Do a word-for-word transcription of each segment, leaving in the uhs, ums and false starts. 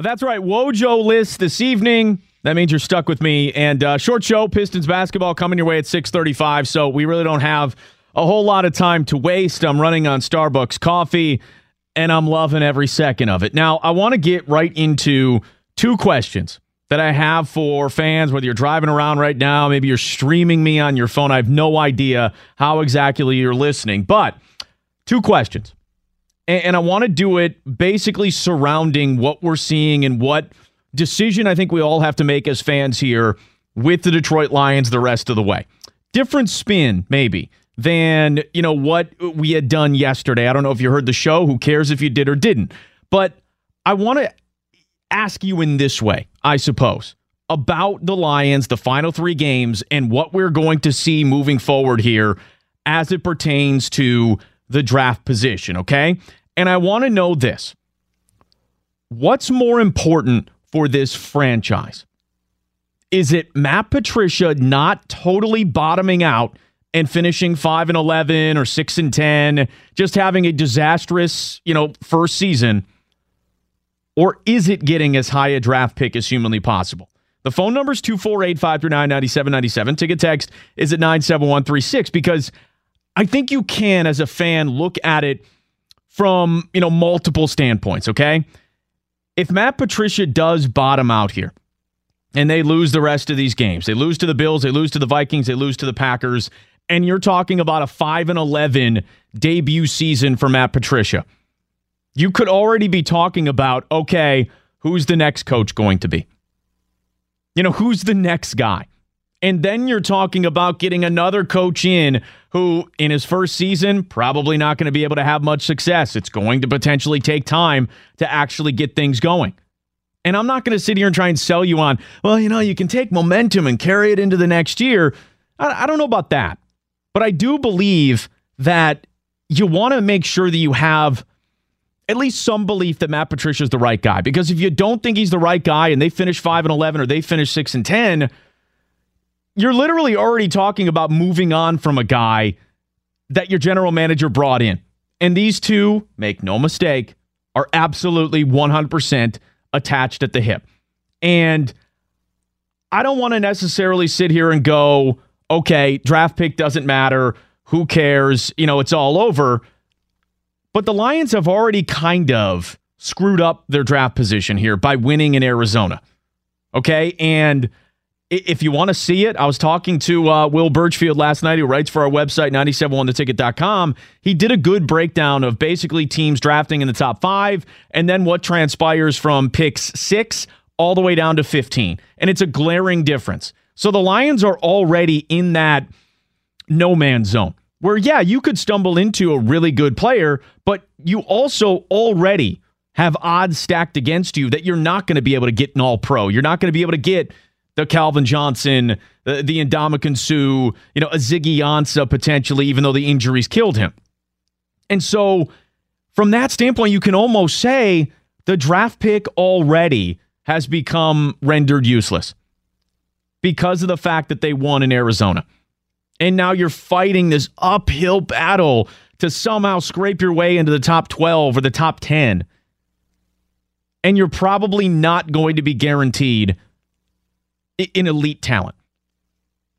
That's right. Wojo list this evening. That means you're stuck with me. And uh, short show, Pistons basketball coming your way at six thirty-five. So we really don't have a whole lot of time to waste. I'm running on Starbucks coffee, and I'm loving every second of it. Now, I want to get right into two questions that I have for fans, whether you're driving around right now, maybe you're streaming me on your phone. I have no idea how exactly you're listening. But two questions. And I want to do it basically surrounding what we're seeing and what decision I think we all have to make as fans here with the Detroit Lions the rest of the way. Different spin, maybe, than, you know, what we had done yesterday. I don't know if you heard the show. Who cares if you did or didn't? But I want to ask you in this way, I suppose, about the Lions, the final three games, and what we're going to see moving forward here as it pertains to the draft position, okay? And I want to know this. What's more important for this franchise? Is it Matt Patricia not totally bottoming out and finishing five and eleven or six and ten, just having a disastrous, you know, first season? Or is it getting as high a draft pick as humanly possible? The phone number is two four eight, five three nine, nine seven nine seven. Ticket text is at nine seven one three six, because I think you can, as a fan, look at it from, you know, multiple standpoints, okay? If Matt Patricia does bottom out here and they lose the rest of these games, they lose to the Bills, they lose to the Vikings, they lose to the Packers, and you're talking about a five and eleven debut season for Matt Patricia, you could already be talking about, okay, who's the next coach going to be? You know, who's the next guy? And then you're talking about getting another coach in who, in his first season, probably not going to be able to have much success. It's going to potentially take time to actually get things going. And I'm not going to sit here and try and sell you on, well, you know, you can take momentum and carry it into the next year. I, I don't know about that. But I do believe that you want to make sure that you have at least some belief that Matt Patricia is the right guy. Because if you don't think he's the right guy and they finish five and eleven or they finish six and ten, you're literally already talking about moving on from a guy that your general manager brought in. And these two, make no mistake, are absolutely one hundred percent attached at the hip. And I don't want to necessarily sit here and go, okay, draft pick doesn't matter. Who cares? You know, it's all over. But the Lions have already kind of screwed up their draft position here by winning in Arizona. Okay? And if you want to see it, I was talking to uh, Will Birchfield last night, who writes for our website, nine seven one the ticket dot com. He did a good breakdown of basically teams drafting in the top five and then what transpires from picks six all the way down to fifteen. And it's a glaring difference. So the Lions are already in that no man's zone where, yeah, you could stumble into a really good player, but you also already have odds stacked against you that you're not going to be able to get an all-pro. You're not going to be able to get the Calvin Johnson, the, the Ndamukong Suh, you know, a Ziggy Ansah potentially, even though the injuries killed him. And so from that standpoint, you can almost say the draft pick already has become rendered useless because of the fact that they won in Arizona. And now you're fighting this uphill battle to somehow scrape your way into the top twelve or the top ten. And you're probably not going to be guaranteed in elite talent.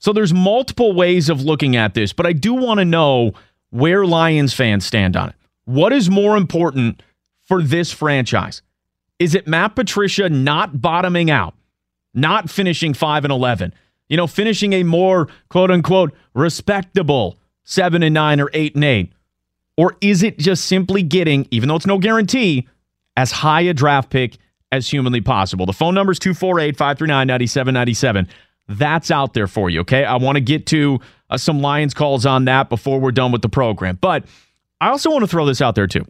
So there's multiple ways of looking at this, but I do want to know where Lions fans stand on it. What is more important for this franchise? Is it Matt Patricia not bottoming out, not finishing five and eleven, you know, finishing a more quote unquote respectable seven and nine or eight and eight? Or is it just simply getting, even though it's no guarantee, as high a draft pick as humanly possible? The phone number is two four eight, five three nine, nine seven nine seven. That's out there for you, okay? I want to get to uh, some Lions calls on that before we're done with the program. But I also want to throw this out there, too,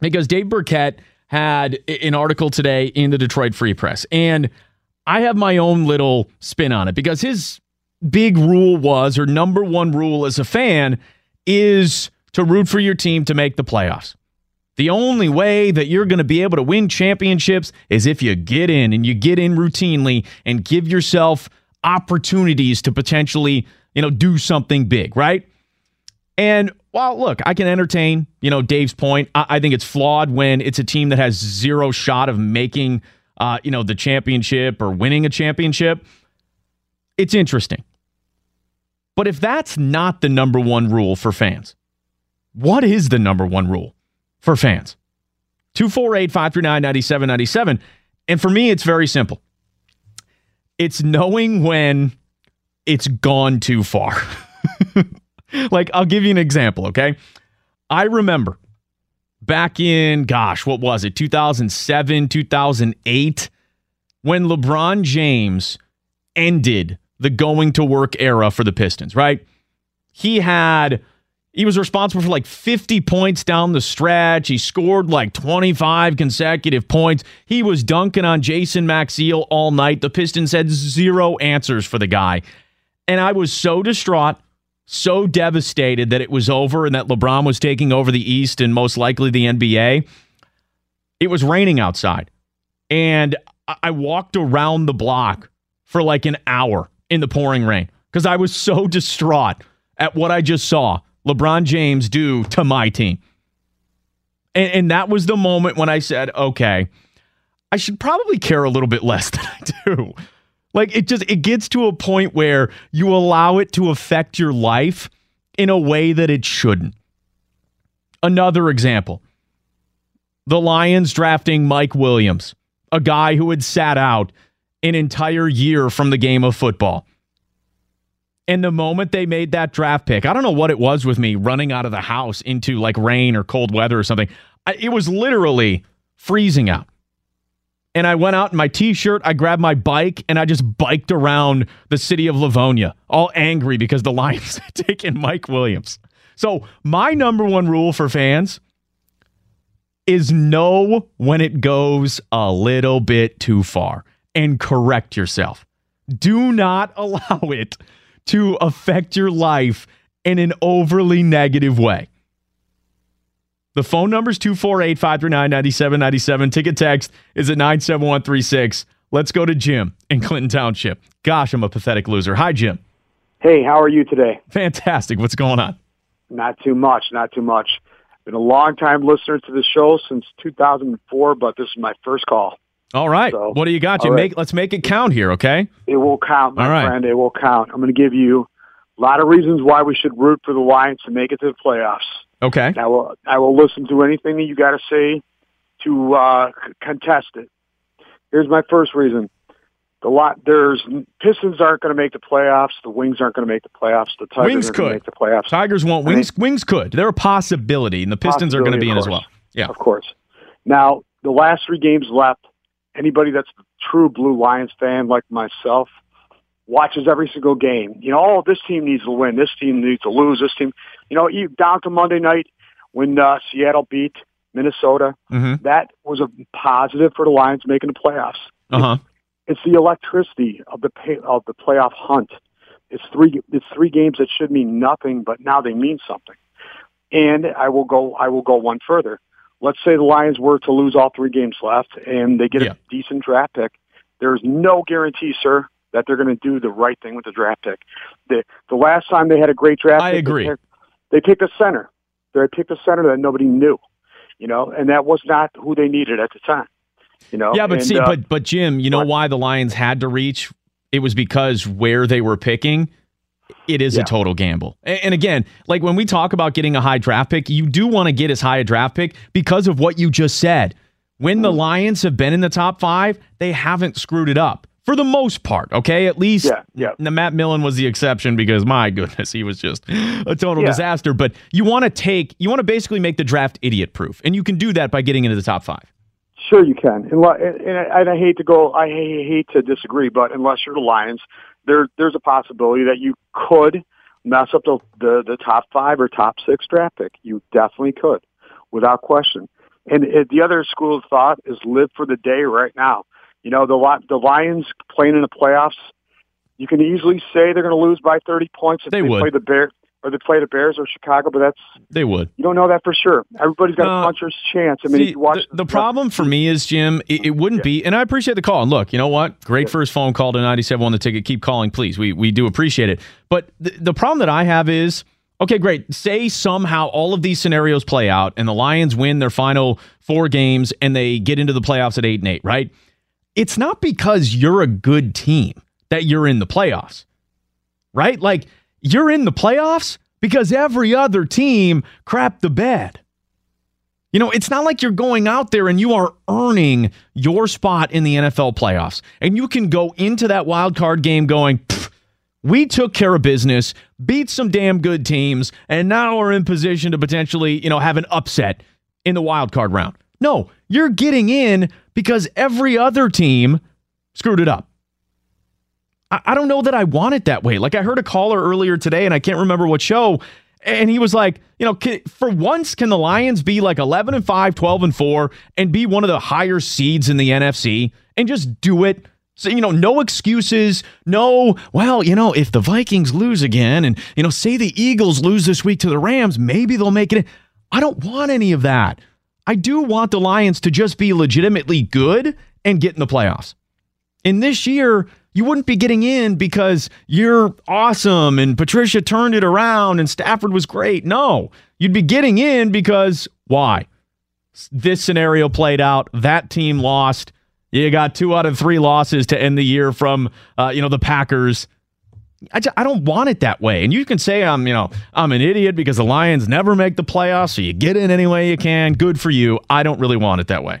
because Dave Burkett had an article today in the Detroit Free Press, and I have my own little spin on it, because his big rule was, or number one rule as a fan, is to root for your team to make the playoffs. The only way that you're going to be able to win championships is if you get in, and you get in routinely and give yourself opportunities to potentially, you know, do something big, right? And while, look, I can entertain, you know, Dave's point. I, I think it's flawed when it's a team that has zero shot of making, uh, you know, the championship or winning a championship. It's interesting. But if that's not the number one rule for fans, what is the number one rule for fans? two four eight, five three nine, nine seven nine seven. And for me, it's very simple. It's knowing when it's gone too far. Like, I'll give you an example, okay? I remember back in, gosh, what was it? two thousand seven, two thousand eight, when LeBron James ended the going to work era for the Pistons, right? He had... He was responsible for like fifty points down the stretch. He scored like twenty-five consecutive points. He was dunking on Jason Maxiell all night. The Pistons had zero answers for the guy. And I was so distraught, so devastated that it was over and that LeBron was taking over the East and most likely the N B A. It was raining outside. And I walked around the block for like an hour in the pouring rain because I was so distraught at what I just saw LeBron James do to my team. And, and that was the moment when I said, okay, I should probably care a little bit less than I do. Like, it just, it gets to a point where you allow it to affect your life in a way that it shouldn't. Another example, the Lions drafting Mike Williams, a guy who had sat out an entire year from the game of football. And the moment they made that draft pick, I don't know what it was with me running out of the house into like rain or cold weather or something. I, it was literally freezing out. And I went out in my T-shirt, I grabbed my bike, and I just biked around the city of Livonia, all angry because the Lions had taken Mike Williams. So my number one rule for fans is know when it goes a little bit too far and correct yourself. Do not allow it to affect your life in an overly negative way. The phone number is two four eight, five three nine, nine seven nine seven. Ticket text is at nine seven one three six. Let's go to Jim in Clinton Township. Gosh, I'm a pathetic loser. Hi, Jim. Hey, how are you today? Fantastic. What's going on? Not too much, not too much. Been a long-time listener to the show since two thousand four, but this is my first call. All right. So, what do you got? You right. make, let's make it count here, okay? It will count, my all right. friend. It will count. I'm going to give you a lot of reasons why we should root for the Lions to make it to the playoffs. Okay. I will, I will listen to anything that you got to say to uh, contest it. Here's my first reason. The lot, there's Pistons aren't going to make the playoffs. The Wings aren't going to make the playoffs. The Tigers wings aren't going to make the playoffs. Tigers won't. Wings, they, wings could. They're a possibility, and the Pistons are going to be in as well. Yeah, of course. Now, the last three games left, anybody that's a true Blue Lions fan like myself watches every single game. You know, oh, this team needs to win. This team needs to lose. This team, you know, you, down to Monday night when uh, Seattle beat Minnesota, mm-hmm. that was a positive for the Lions making the playoffs. Uh-huh. It's, it's the electricity of the pay, of the playoff hunt. It's three it's three games that should mean nothing, but now they mean something. And I will go I will go one further. Let's say the Lions were to lose all three games left and they get yeah. a decent draft pick. There's no guarantee, sir, that they're going to do the right thing with the draft pick. The, the last time they had a great draft I pick, agree. They, picked, they picked a center. They picked a center that nobody knew, you know, and that was not who they needed at the time. You know? Yeah, but and, see, uh, but, but Jim, you know what? Why the Lions had to reach? It was because where they were picking, it is yeah. a total gamble. And again, like when we talk about getting a high draft pick, you do want to get as high a draft pick because of what you just said. When the Lions have been in the top five, they haven't screwed it up for the most part. Okay. At least yeah, yeah. Now, Matt Millen was the exception because my goodness, he was just a total yeah. disaster, but you want to take, you want to basically make the draft idiot proof. And you can do that by getting into the top five. Sure you can. And, and, I, and I hate to go, I hate to disagree, but unless you're the Lions, there, there's a possibility that you could mess up the, the, the top five or top six draft pick. You definitely could, without question. And the other school of thought is live for the day right now. You know, the the Lions playing in the playoffs, you can easily say they're going to lose by thirty points if they, they play the Bears or they play the Bears or Chicago, but that's they would. You don't know that for sure. Everybody's got uh, a puncher's chance. I mean, see, if you watch the, the problem for me is, Jim, it, it wouldn't yeah. be, and I appreciate the call. And look, you know what? Great yeah. first phone call to ninety-seven on the ticket. Keep calling, please. We we do appreciate it. But the, the problem that I have is, okay, great. Say somehow all of these scenarios play out and the Lions win their final four games and they get into the playoffs at eight and eight, right? It's not because you're a good team that you're in the playoffs, right? Like, you're in the playoffs because every other team crapped the bed. You know, it's not like you're going out there and you are earning your spot in the N F L playoffs. And you can go into that wild card game going, we took care of business, beat some damn good teams, and now we're in position to potentially, you know, have an upset in the wild card round. No, you're getting in because every other team screwed it up. I, I don't know that I want it that way. Like, I heard a caller earlier today, and I can't remember what show, and he was like, you know, can, for once, can the Lions be like eleven and five, twelve and four, and be one of the higher seeds in the N F C and just do it? So, you know, no excuses, no, well, you know, if the Vikings lose again and, you know, say the Eagles lose this week to the Rams, maybe they'll make it. I don't want any of that. I do want the Lions to just be legitimately good and get in the playoffs. And this year, you wouldn't be getting in because you're awesome and Patricia turned it around and Stafford was great. No, you'd be getting in because why? This scenario played out. That team lost. You got two out of three losses to end the year from, uh, you know, the Packers. I, just, I don't want it that way. And you can say I'm, you know, I'm an idiot because the Lions never make the playoffs, so you get in any way you can. Good for you. I don't really want it that way.